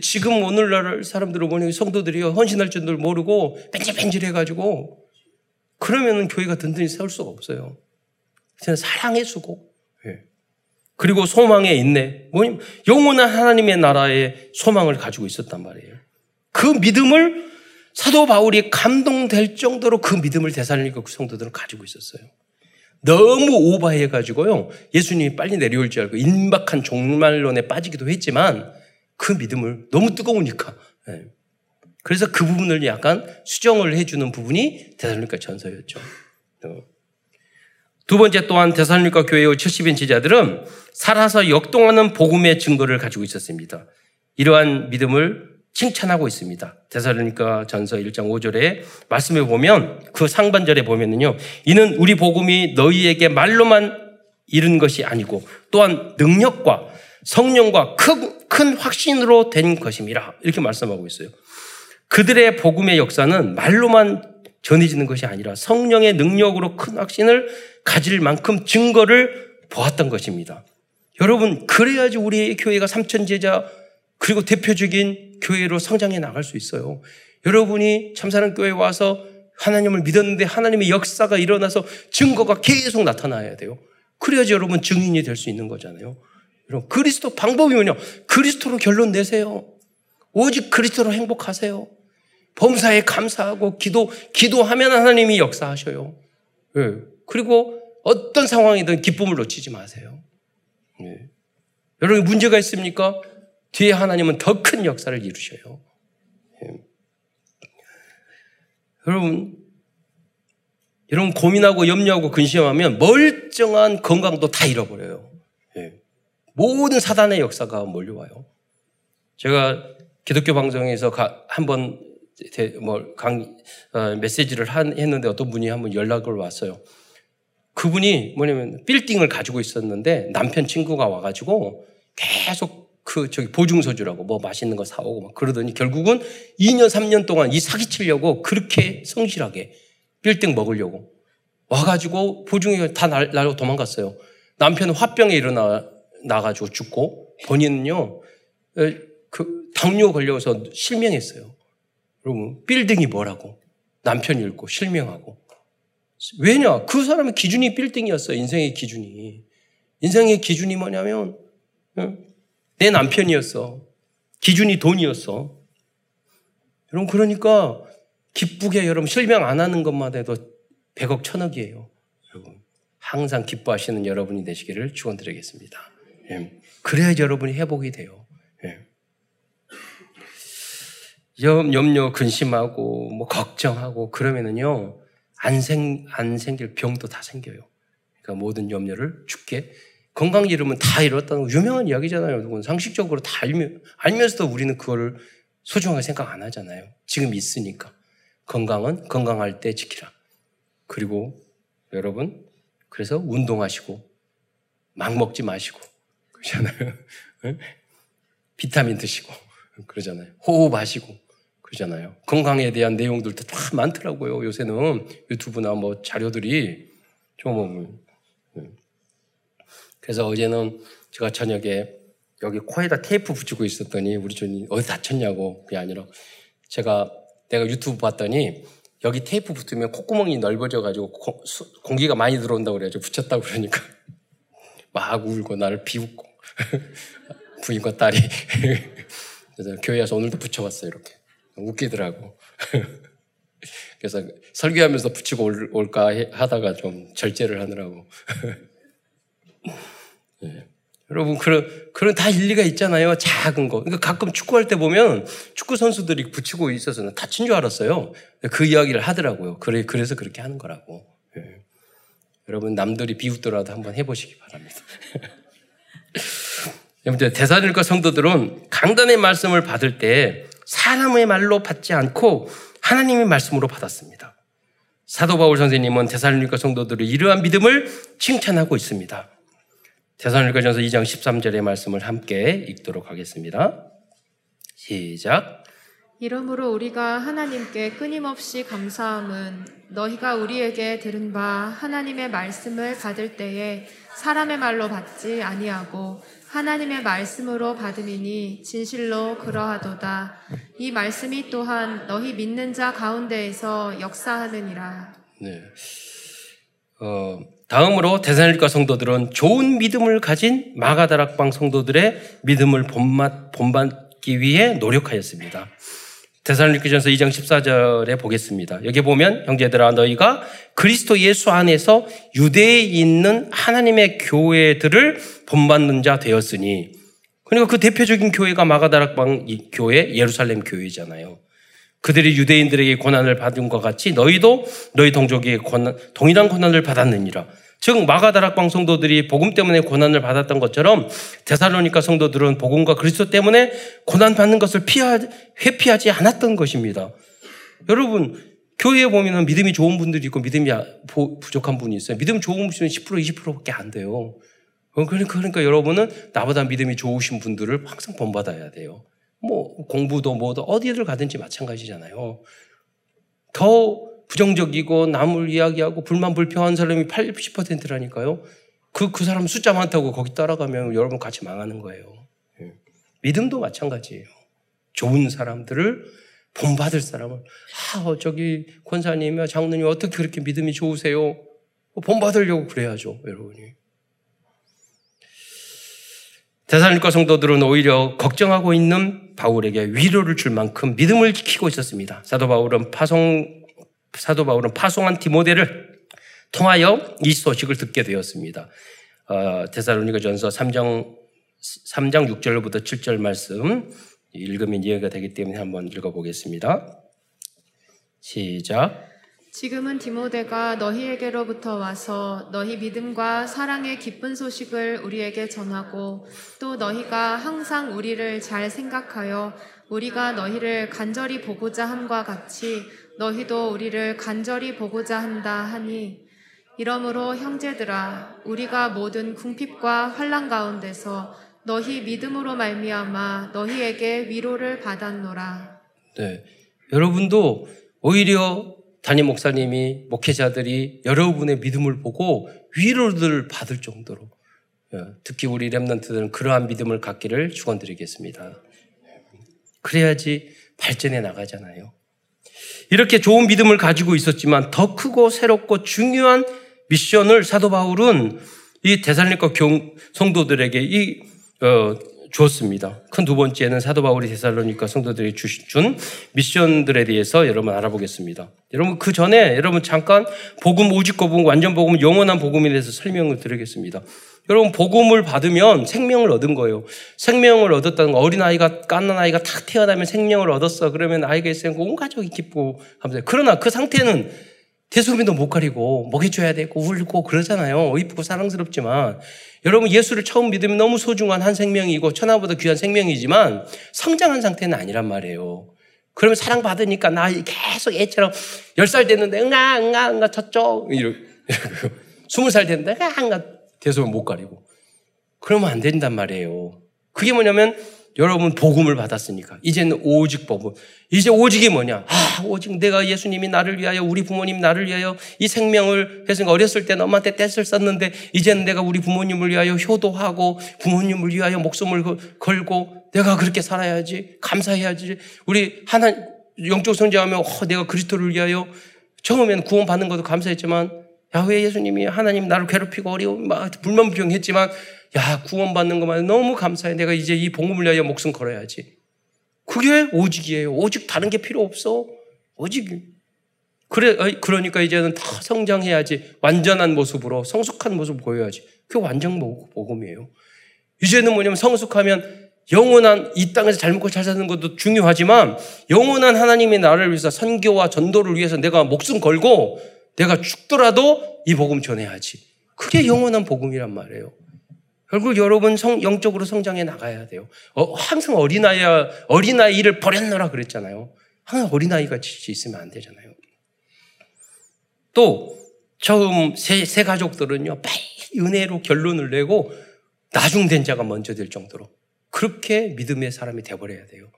지금 오늘날 사람들을 보니 성도들이요. 헌신할 줄도 모르고 뺀질뺀질 해가지고 그러면은 교회가 든든히 세울 수가 없어요. 사랑의 수고. 그리고 소망의 인내. 영원한 하나님의 나라의 소망을 가지고 있었단 말이에요. 그 믿음을 사도 바울이 감동될 정도로 그 믿음을 데살로니가 성도들은 가지고 있었어요. 너무 오바해가지고요. 예수님이 빨리 내려올 줄 알고 임박한 종말론에 빠지기도 했지만 그 믿음을 너무 뜨거우니까. 그래서 그 부분을 약간 수정을 해주는 부분이 데살로니가 전서였죠. 두 번째 또한 데살로니가 교회의 70인 제자들은 살아서 역동하는 복음의 증거를 가지고 있었습니다. 이러한 믿음을 칭찬하고 있습니다. 데살로니가 전서 1장 5절에 말씀해 보면 그 상반절에 보면은요. 이는 우리 복음이 너희에게 말로만 이른 것이 아니고 또한 능력과 성령과 큰 확신으로 된 것임이라. 이렇게 말씀하고 있어요. 그들의 복음의 역사는 말로만 전해지는 것이 아니라 성령의 능력으로 큰 확신을 가질 만큼 증거를 보았던 것입니다. 여러분 그래야지 우리 교회가 삼천제자 그리고 대표적인 교회로 성장해 나갈 수 있어요. 여러분이 참사랑교회에 와서 하나님을 믿었는데 하나님의 역사가 일어나서 증거가 계속 나타나야 돼요. 그래야지 여러분 증인이 될 수 있는 거잖아요. 여러분 그리스도 방법이면요. 그리스도로 결론 내세요. 오직 그리스도로 행복하세요. 범사에 감사하고 기도하면 하나님이 역사하셔요. 예. 그리고 어떤 상황이든 기쁨을 놓치지 마세요. 예. 여러분 문제가 있습니까? 뒤에 하나님은 더 큰 역사를 이루셔요. 예. 여러분 고민하고 염려하고 근심하면 멀쩡한 건강도 다 잃어버려요. 예. 모든 사단의 역사가 몰려와요. 제가 기독교 방송에서 한번 메시지를 했는데 어떤 분이 한번 연락을 왔어요. 그분이 뭐냐면 빌딩을 가지고 있었는데 남편 친구가 와가지고 계속 보증서주라고 뭐 맛있는 거 사오고 막 그러더니 결국은 2년, 3년 동안 이 사기치려고 그렇게 성실하게 빌딩 먹으려고 와가지고 보증이 다 날고 도망갔어요. 남편은 화병에 일어나가지고 죽고 본인은요, 당뇨 걸려서 실명했어요. 여러분, 빌딩이 뭐라고? 남편 잃고 실명하고. 왜냐? 그 사람의 기준이 빌딩이었어요. 인생의 기준이. 인생의 기준이 뭐냐면, 내 남편이었어. 기준이 돈이었어. 여러분, 그러니까 기쁘게 여러분 실명 안 하는 것만 해도 100억, 1000억이에요. 여러분, 항상 기뻐하시는 여러분이 되시기를 축원드리겠습니다. 예. 그래야 여러분이 회복이 돼요. 예. 염려, 근심하고, 걱정하고, 그러면은요, 안 생길 병도 다 생겨요. 그러니까 모든 염려를 죽게. 건강 잃으면 다 잃었다는 거 유명한 이야기잖아요. 그건 상식적으로 다 알면서도 우리는 그거를 소중하게 생각 안 하잖아요. 지금 있으니까. 건강은 건강할 때 지키라. 그리고 여러분, 그래서 운동하시고, 막 먹지 마시고, 그러잖아요. 비타민 드시고, 그러잖아요. 호흡하시고. 그러잖아요. 건강에 대한 내용들도 다 많더라고요. 요새는 유튜브나 자료들이 좀 그래서 어제는 제가 저녁에 여기 코에다 테이프 붙이고 있었더니 우리 존이 어디 다쳤냐고 그게 아니라 내가 유튜브 봤더니 여기 테이프 붙으면 콧구멍이 넓어져가지고 공기가 많이 들어온다고 그래가지고 붙였다고 그러니까 막 울고 나를 비웃고 부인과 딸이 그래서 교회 와서 오늘도 붙여봤어요 이렇게. 웃기더라고. 그래서 설교하면서 붙이고 올까 하다가 좀 절제를 하느라고. 네. 여러분 그런 다 일리가 있잖아요. 작은 거. 그러니까 가끔 축구할 때 보면 축구 선수들이 붙이고 있어서는 다친 줄 알았어요. 그 이야기를 하더라고요. 그래서 그렇게 하는 거라고. 네. 여러분 남들이 비웃더라도 한번 해보시기 바랍니다. 데살로니가 성도들은 강단의 말씀을 받을 때 사람의 말로 받지 않고 하나님의 말씀으로 받았습니다. 사도 바울 선생님은 데살로니가 성도들의 이러한 믿음을 칭찬하고 있습니다. 데살로니가전서 2장 13절의 말씀을 함께 읽도록 하겠습니다. 시작. 이러므로 우리가 하나님께 끊임없이 감사함은 너희가 우리에게 들은 바 하나님의 말씀을 받을 때에 사람의 말로 받지 아니하고 하나님의 말씀으로 받음이니 진실로 그러하도다. 이 말씀이 또한 너희 믿는 자 가운데에서 역사하느니라. 네. 다음으로 데살로니가 성도들은 좋은 믿음을 가진 마가다락방 성도들의 믿음을 본받기 위해 노력하였습니다. 데살로니가전서 2장 14절에 보겠습니다. 여기 보면 형제들아 너희가 그리스도 예수 안에서 유대에 있는 하나님의 교회들을 본받는 자 되었으니 그러니까 그 대표적인 교회가 마가다락방 교회 예루살렘 교회잖아요. 그들이 유대인들에게 고난을 받은 것 같이 너희도 너희 동족에게 동일한 고난을 받았느니라. 즉 마가다락방 성도들이 복음 때문에 고난을 받았던 것처럼 데살로니가 성도들은 복음과 그리스도 때문에 고난받는 것을 회피하지 않았던 것입니다. 여러분 교회에 보면 믿음이 좋은 분들이 있고 믿음이 부족한 분이 있어요. 믿음 좋은 분들은 10% 20%밖에 안 돼요. 그러니까 여러분은 나보다 믿음이 좋으신 분들을 항상 본받아야 돼요. 공부도 뭐도 어디를 가든지 마찬가지잖아요. 더 부정적이고 남을 이야기하고 불만불평한 사람이 80%라니까요. 그 사람 숫자 많다고 거기 따라가면 여러분 같이 망하는 거예요. 예. 믿음도 마찬가지예요. 좋은 사람들을 본받을 사람을 저기 권사님이야 장로님 어떻게 그렇게 믿음이 좋으세요? 본받으려고 그래야죠. 여러분이. 데살로니가 성도들은 오히려 걱정하고 있는 바울에게 위로를 줄 만큼 믿음을 지키고 있었습니다. 사도 바울은 파송한 디모데를 통하여 이 소식을 듣게 되었습니다. 데살로니가 전서 3장 6절부터 7절 말씀 읽으면 이해가 되기 때문에 한번 읽어보겠습니다. 시작. 지금은 디모데가 너희에게로부터 와서 너희 믿음과 사랑의 기쁜 소식을 우리에게 전하고 또 너희가 항상 우리를 잘 생각하여 우리가 너희를 간절히 보고자 함과 같이 너희도 우리를 간절히 보고자 한다 하니, 이러므로 형제들아, 우리가 모든 궁핍과 환난 가운데서 너희 믿음으로 말미암아 너희에게 위로를 받았노라. 네, 여러분도 오히려 담임 목사님이, 목회자들이 여러분의 믿음을 보고 위로를 받을 정도로, 특히 우리 렘넌트들은 그러한 믿음을 갖기를 축원드리겠습니다. 그래야지 발전해 나가잖아요. 이렇게 좋은 믿음을 가지고 있었지만 더 크고 새롭고 중요한 미션을 사도 바울은 이 데살로니가 성도들에게 주었습니다. 큰 두 번째는 사도 바울이 데살로니가 성도들이 준 미션들에 대해서 여러분 알아보겠습니다. 여러분 그 전에 여러분 잠깐 복음, 오직 복음, 완전 복음, 영원한 복음에 대해서 설명을 드리겠습니다. 여러분 복음을 받으면 생명을 얻은 거예요. 생명을 얻었다는 거, 어린아이가, 갓난아이가 탁 태어나면 생명을 얻었어. 그러면 아이가 있으니까 온 가족이 기쁘고 감사해요. 그러나 그 상태는 대소민도 못 가리고 먹여줘야 되고 울고 그러잖아요. 이쁘고 사랑스럽지만, 여러분 예수를 처음 믿으면 너무 소중한 한 생명이고 천하보다 귀한 생명이지만 성장한 상태는 아니란 말이에요. 그러면 사랑받으니까 나 계속 애처럼 10살 됐는데 응아 저쪽 이러고 20살 됐는데 응아 대소민 못 가리고 그러면 안 된단 말이에요. 그게 뭐냐면 여러분 복음을 받았으니까 이제는 오직 복음. 이제 오직이 뭐냐? 오직 내가 예수님이 나를 위하여, 우리 부모님 나를 위하여 이 생명을 했으니까, 어렸을 때는 엄마한테 떼을 썼는데 이제는 내가 우리 부모님을 위하여 효도하고 부모님을 위하여 목숨을 걸고 내가 그렇게 살아야지, 감사해야지. 우리 하나 영적 성장하면 내가 그리스도를 위하여 처음에는 구원 받는 것도 감사했지만, 야훼 예수님이 하나님 나를 괴롭히고 어려움 막 불만불평했지만 구원받는 것만 너무 감사해. 내가 이제 이 복음을 위하여 목숨 걸어야지. 그게 오직이에요. 오직 다른 게 필요 없어. 오직. 그러니까 이제는 다 성장해야지. 완전한 모습으로, 성숙한 모습 보여야지. 그게 완전 복음이에요. 이제는 뭐냐면 성숙하면 영원한, 이 땅에서 잘 먹고 잘 사는 것도 중요하지만 영원한 하나님의 나라를 위해서, 선교와 전도를 위해서 내가 목숨 걸고 내가 죽더라도 이 복음 전해야지. 그게 영원한 복음이란 말이에요. 결국 여러분 영적으로 성장해 나가야 돼요. 항상 어린아이를 버렸노라 그랬잖아요. 항상 어린아이가 있으면 안 되잖아요. 또 처음 새 가족들은요, 빨리 은혜로 결론을 내고 나중된 자가 먼저 될 정도로 그렇게 믿음의 사람이 돼버려야 돼요.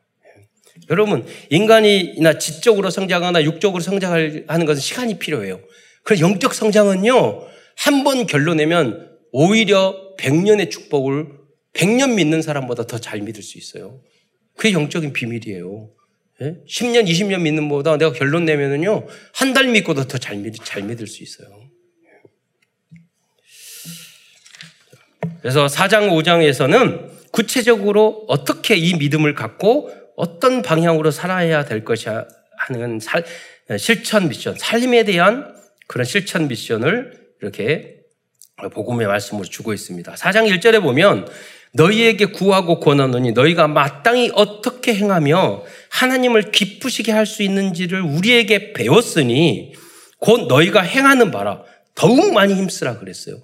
여러분 인간이나 지적으로 성장하거나 육적으로 성장하는 것은 시간이 필요해요. 그래서 영적 성장은요, 한 번 결론 내면 오히려 100년의 축복을 100년 믿는 사람보다 더 잘 믿을 수 있어요. 그게 영적인 비밀이에요. 10년, 20년 믿는 것보다 내가 결론 내면은요, 한 달 믿고도 더 잘 믿을 수 있어요. 그래서 4장, 5장에서는 구체적으로 어떻게 이 믿음을 갖고 어떤 방향으로 살아야 될 것이야 하는 실천 미션, 삶에 대한 그런 실천 미션을 이렇게 복음의 말씀으로 주고 있습니다. 4장 1절에 보면 너희에게 구하고 권하노니 너희가 마땅히 어떻게 행하며 하나님을 기쁘시게 할 수 있는지를 우리에게 배웠으니 곧 너희가 행하는 바라 더욱 많이 힘쓰라 그랬어요.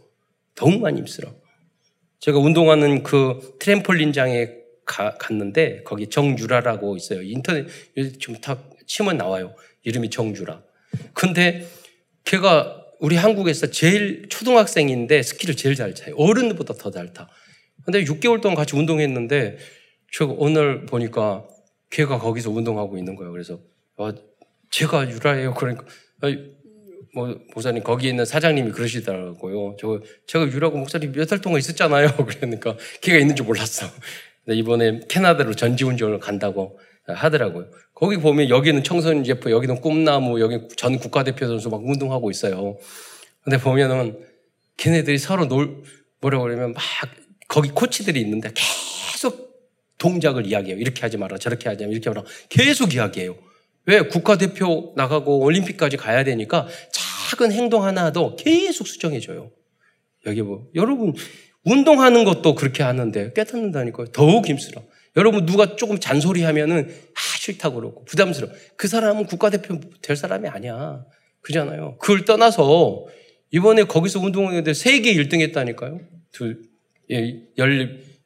더욱 많이 힘쓰라. 제가 운동하는 그 트램폴린장에 갔는데 거기 정유라라고 있어요. 인터넷 지금 다 치면 나와요. 이름이 정유라. 근데 걔가 우리 한국에서 제일 초등학생인데 스키를 제일 잘 차요. 어른보다 더 잘 타. 근데 6개월 동안 같이 운동했는데 제가 오늘 보니까 걔가 거기서 운동하고 있는 거예요. 그래서 제가 유라예요. 그러니까 목사님, 거기 있는 사장님이 그러시더라고요. 제가 유라고 목사님 몇 달 동안 있었잖아요. 그러니까 걔가 있는 줄 몰랐어. 근데 이번에 캐나다로 전지훈련을 간다고 하더라고요. 거기 보면 여기는 청소년 제프, 여기는 꿈나무, 여기 전 국가대표 선수 막 운동하고 있어요. 근데 보면은 걔네들이 서로 뭐라고 그러면 막 거기 코치들이 있는데 계속 동작을 이야기해요. 이렇게 하지 마라, 저렇게 하지 마라, 이렇게 하라. 계속 이야기해요. 왜? 국가대표 나가고 올림픽까지 가야 되니까 작은 행동 하나도 계속 수정해줘요. 여기 뭐, 여러분, 운동하는 것도 그렇게 하는데 깨닫는다니까요. 더욱 힘쓰라. 여러분, 누가 조금 잔소리 하면은, 싫다고 그러고, 부담스러워. 그 사람은 국가대표 될 사람이 아니야. 그잖아요. 그걸 떠나서, 이번에 거기서 운동했는데 세계 1등 했다니까요.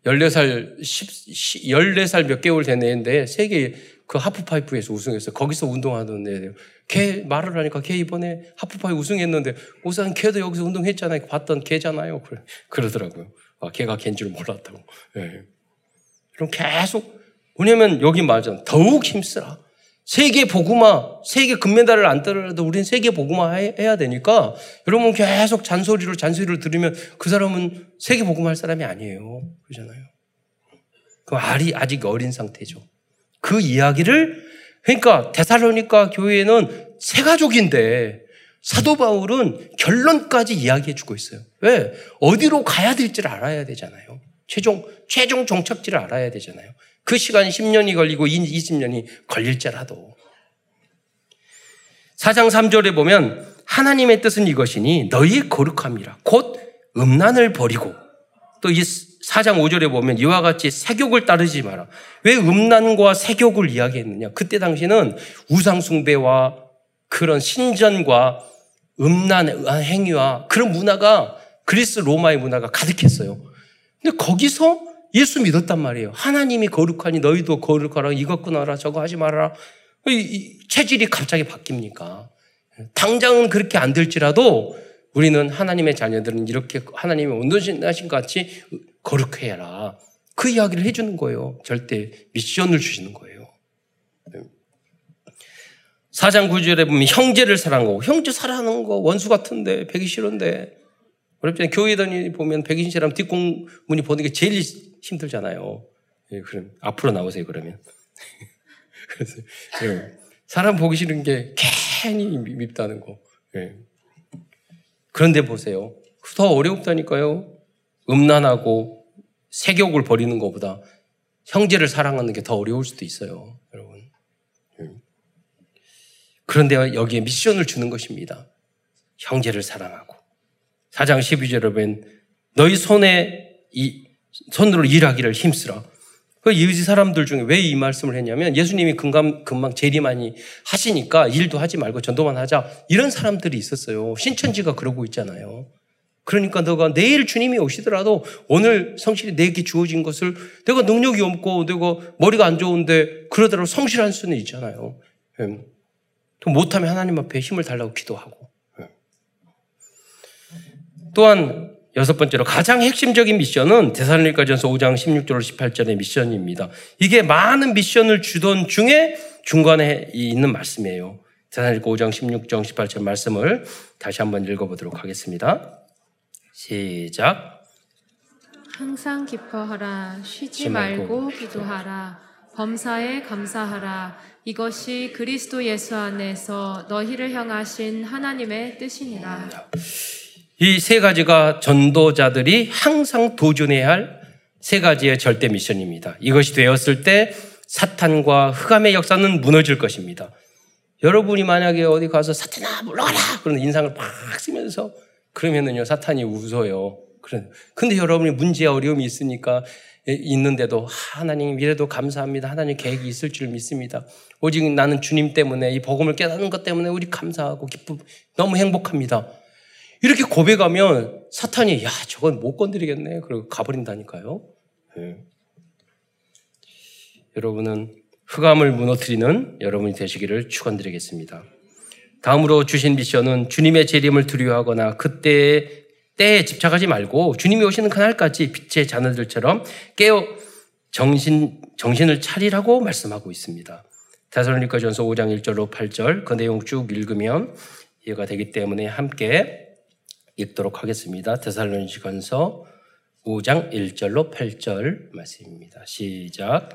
14살 몇 개월 된 애인데, 세계 그 하프파이프에서 우승했어요. 거기서 운동하던 애예요. 걔 말을 하니까 걔 이번에 하프파이프 우승했는데, 우선 걔도 여기서 운동했잖아요. 봤던 걔잖아요. 그러더라고요. 아, 걔가 걔인 줄 몰랐다고. 예. 그럼 계속, 왜냐면 여기 말하잖아. 더욱 힘쓰라. 세계 복음화, 세계 금메달을 안 따더라도 우린 세계 복음화 해야 되니까, 여러분 계속 잔소리를 들으면 그 사람은 세계 복음화 할 사람이 아니에요. 그러잖아요. 그럼 아직 어린 상태죠. 그 이야기를, 그러니까 데살로니가 교회는 새 가족인데, 사도 바울은 결론까지 이야기해주고 있어요. 왜? 어디로 가야 될지를 알아야 되잖아요. 최종 종착지를 알아야 되잖아요. 그 시간이 10년이 걸리고 20년이 걸릴지라도. 4장 3절에 보면 하나님의 뜻은 이것이니 너희의 거룩함이라 곧 음란을 버리고, 또 이 4장 5절에 보면 이와 같이 색욕을 따르지 마라. 왜 음란과 색욕을 이야기했느냐? 그때 당시는 우상숭배와 그런 신전과 음란 행위와 그런 문화가, 그리스 로마의 문화가 가득했어요. 근데 거기서 예수 믿었단 말이에요. 하나님이 거룩하니 너희도 거룩하라. 이것 끊어라, 저거 하지 말아라. 이 체질이 갑자기 바뀝니까? 당장은 그렇게 안 될지라도 우리는 하나님의 자녀들은 이렇게 하나님의 온전하신 같이 거룩해라. 그 이야기를 해주는 거예요. 절대 미션을 주시는 거예요. 4장 9절에 보면 형제를 사랑하고, 형제 사랑하는 거 원수 같은데 배기 싫은데 어렵잖아요. 교회 다니 보면 백인 사람 뒷공문이 보는 게 제일 힘들잖아요. 예, 그럼 앞으로 나오세요, 그러면. 그래서 예, 사람 보기 싫은 게 괜히 밉다는 거. 예. 그런데 보세요. 더 어렵다니까요. 음란하고 색욕을 버리는 것보다 형제를 사랑하는 게 더 어려울 수도 있어요, 여러분. 예. 그런데 여기에 미션을 주는 것입니다. 형제를 사랑하고. 4장 12절에 보면 너희 손으로 일하기를 힘쓰라. 그 유지 사람들 중에 왜 이 말씀을 했냐면 예수님이 금방 제일 많이 하시니까 일도 하지 말고 전도만 하자. 이런 사람들이 있었어요. 신천지가 그러고 있잖아요. 그러니까 너가 내일 주님이 오시더라도 오늘 성실히 내게 주어진 것을, 내가 능력이 없고 내가 머리가 안 좋은데 그러더라도 성실할 수는 있잖아요. 못하면 하나님 앞에 힘을 달라고 기도하고. 또한 6번째로 가장 핵심적인 미션은 데살로니가전서 5장 16절로 18절의 미션입니다. 이게 많은 미션을 주던 중에 중간에 있는 말씀이에요. 데살로니가 5장 16절 18절 말씀을 다시 한번 읽어보도록 하겠습니다. 시작. 항상 기뻐하라. 쉬지 말고 기도하라. 범사에 감사하라. 이것이 그리스도 예수 안에서 너희를 향하신 하나님의 뜻이니라. 이 세 가지가 전도자들이 항상 도전해야 할 세 가지의 절대 미션입니다. 이것이 되었을 때 사탄과 흑암의 역사는 무너질 것입니다. 여러분이 만약에 어디 가서 사탄아 물러가라! 그런 인상을 팍 쓰면서 그러면은요, 사탄이 웃어요. 근데 여러분이 문제와 어려움이 있는데도 하나님 이래도 감사합니다. 하나님 계획이 있을 줄 믿습니다. 오직 나는 주님 때문에 이 복음을 깨닫는 것 때문에 우리 감사하고 기쁨, 너무 행복합니다. 이렇게 고백하면 사탄이 야, 저건 못 건드리겠네. 그리고 가버린다니까요. 네. 여러분은 흑암을 무너뜨리는 여러분이 되시기를 축원드리겠습니다. 다음으로 주신 미션은 주님의 재림을 두려워하거나 때에 집착하지 말고 주님이 오시는 그날까지 빛의 자녀들처럼 깨어 정신을 차리라고 말씀하고 있습니다. 데살로니가전서 5장 1절로 8절 그 내용 쭉 읽으면 이해가 되기 때문에 함께 읽도록 하겠습니다. 데살로니가전서 5장 1절로 8절 말씀입니다. 시작.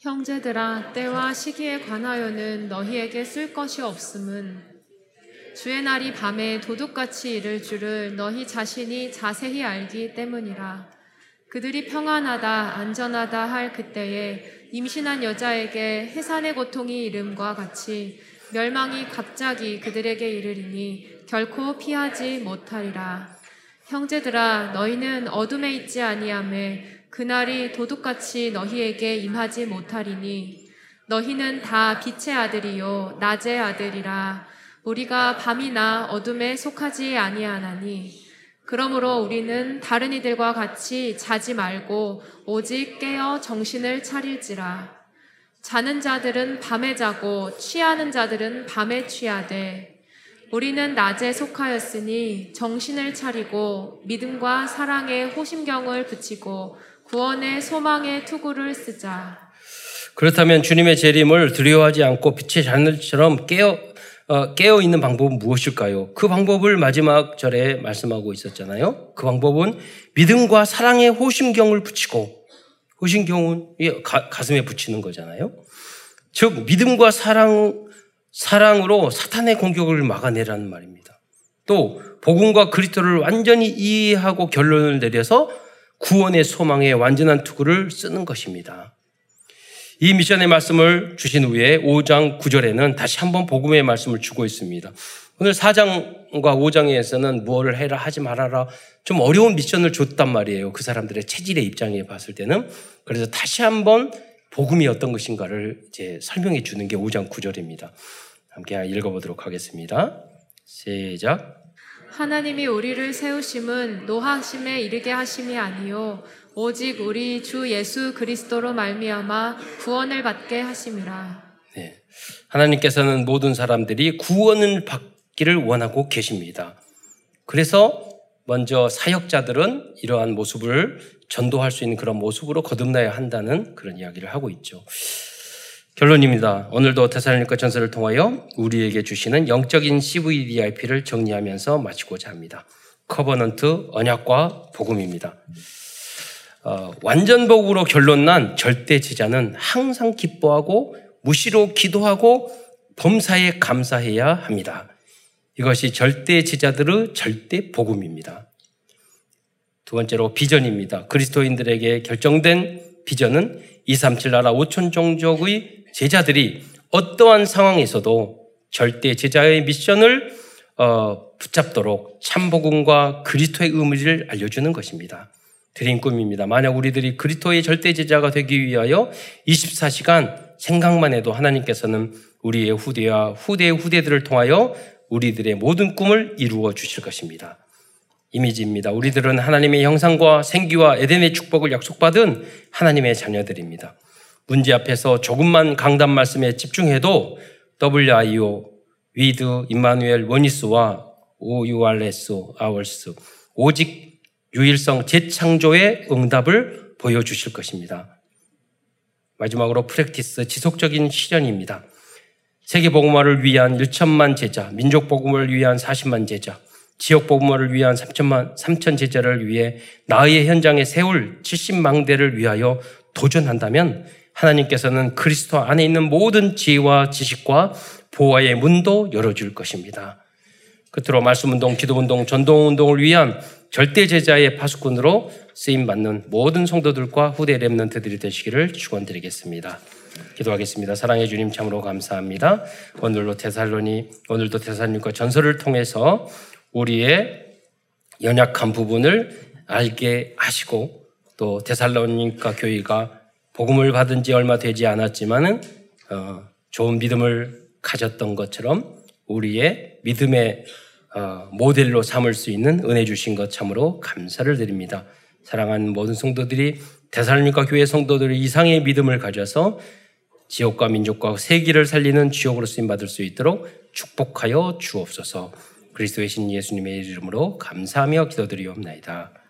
형제들아, 때와 시기에 관하여는 너희에게 쓸 것이 없음은 주의 날이 밤에 도둑같이 이를 줄을 너희 자신이 자세히 알기 때문이라. 그들이 평안하다 안전하다 할 그때에 임신한 여자에게 해산의 고통이 이름과 같이 멸망이 갑자기 그들에게 이르리니 결코 피하지 못하리라. 형제들아, 너희는 어둠에 있지 아니하매 그날이 도둑같이 너희에게 임하지 못하리니 너희는 다 빛의 아들이요 낮의 아들이라. 우리가 밤이나 어둠에 속하지 아니하나니 그러므로 우리는 다른 이들과 같이 자지 말고 오직 깨어 정신을 차릴지라. 자는 자들은 밤에 자고 취하는 자들은 밤에 취하되 우리는 낮에 속하였으니 정신을 차리고 믿음과 사랑에 호심경을 붙이고 구원의 소망의 투구를 쓰자. 그렇다면 주님의 재림을 두려워하지 않고 빛의 자녀처럼 깨어 있는 방법은 무엇일까요? 그 방법을 마지막 절에 말씀하고 있었잖아요. 그 방법은 믿음과 사랑에 호심경을 붙이고, 호심경은 가슴에 붙이는 거잖아요. 즉 믿음과 사랑으로 사탄의 공격을 막아내라는 말입니다. 또 복음과 그리스도를 완전히 이해하고 결론을 내려서 구원의 소망에 완전한 투구를 쓰는 것입니다. 이 미션의 말씀을 주신 후에 5장 9절에는 다시 한번 복음의 말씀을 주고 있습니다. 오늘 4장과 5장에서는 무엇을 해라 하지 말아라, 좀 어려운 미션을 줬단 말이에요. 그 사람들의 체질의 입장에 봤을 때는. 그래서 다시 한번 복음이 어떤 것인가를 이제 설명해 주는 게 5장 9절입니다. 함께 읽어보도록 하겠습니다. 시작. 하나님이 우리를 세우심은 노하심에 이르게 하심이 아니요 오직 우리 주 예수 그리스도로 말미암아 구원을 받게 하심이라. 네, 하나님께서는 모든 사람들이 구원을 받기를 원하고 계십니다. 그래서 먼저 사역자들은 이러한 모습을 전도할 수 있는 그런 모습으로 거듭나야 한다는 그런 이야기를 하고 있죠. 결론입니다. 오늘도 데살로니가 전서를 통하여 우리에게 주시는 영적인 CVDIP를 정리하면서 마치고자 합니다. 커버넌트, 언약과 복음입니다. 완전복으로 결론난 절대 제자는 항상 기뻐하고 무시로 기도하고 범사에 감사해야 합니다. 이것이 절대 제자들의 절대 복음입니다. 두 번째로 비전입니다. 그리스도인들에게 결정된 비전은 237 나라 5천 종족의 제자들이 어떠한 상황에서도 절대 제자의 미션을 붙잡도록 참복음과 그리스도의 의무를 알려주는 것입니다. 드림 꿈입니다. 만약 우리들이 그리스도의 절대 제자가 되기 위하여 24시간 생각만 해도 하나님께서는 우리의 후대와 후대의 후대들을 통하여 우리들의 모든 꿈을 이루어 주실 것입니다. 이미지입니다. 우리들은 하나님의 형상과 생기와 에덴의 축복을 약속받은 하나님의 자녀들입니다. 문제 앞에서 조금만 강단 말씀에 집중해도 WIO, WID, 임마누엘, 원니스와 OURS, OURS, 오직 유일성 재창조의 응답을 보여주실 것입니다. 마지막으로 프랙티스, 지속적인 실현입니다. 세계복음화를 위한 1천만 제자, 민족복음을 위한 40만 제자, 지역복음화를 위한 3천 제자를 위해 나의 현장에 세울 70망대를 위하여 도전한다면 하나님께서는 그리스도 안에 있는 모든 지혜와 지식과 보화의 문도 열어줄 것입니다. 끝으로 말씀운동, 기도운동, 전도운동을 위한 절대 제자의 파수꾼으로 쓰임받는 모든 성도들과 후대 렘넌트들이 되시기를 축원드리겠습니다. 기도하겠습니다. 사랑해 주님, 참으로 감사합니다. 오늘도 데살로니가 전서를 통해서 우리의 연약한 부분을 알게 하시고 또 데살로니가 교회가 복음을 받은 지 얼마 되지 않았지만은 좋은 믿음을 가졌던 것처럼 우리의 믿음의 모델로 삼을 수 있는 은혜 주신 것 참으로 감사를 드립니다. 사랑하는 모든 성도들이 데살로니가 교회 성도들이 이상의 믿음을 가져서 지역과 민족과 세기를 살리는 지역으로 쓰임받을 수 있도록 축복하여 주옵소서. 그리스도의 신 예수님의 이름으로 감사하며 기도드리옵나이다.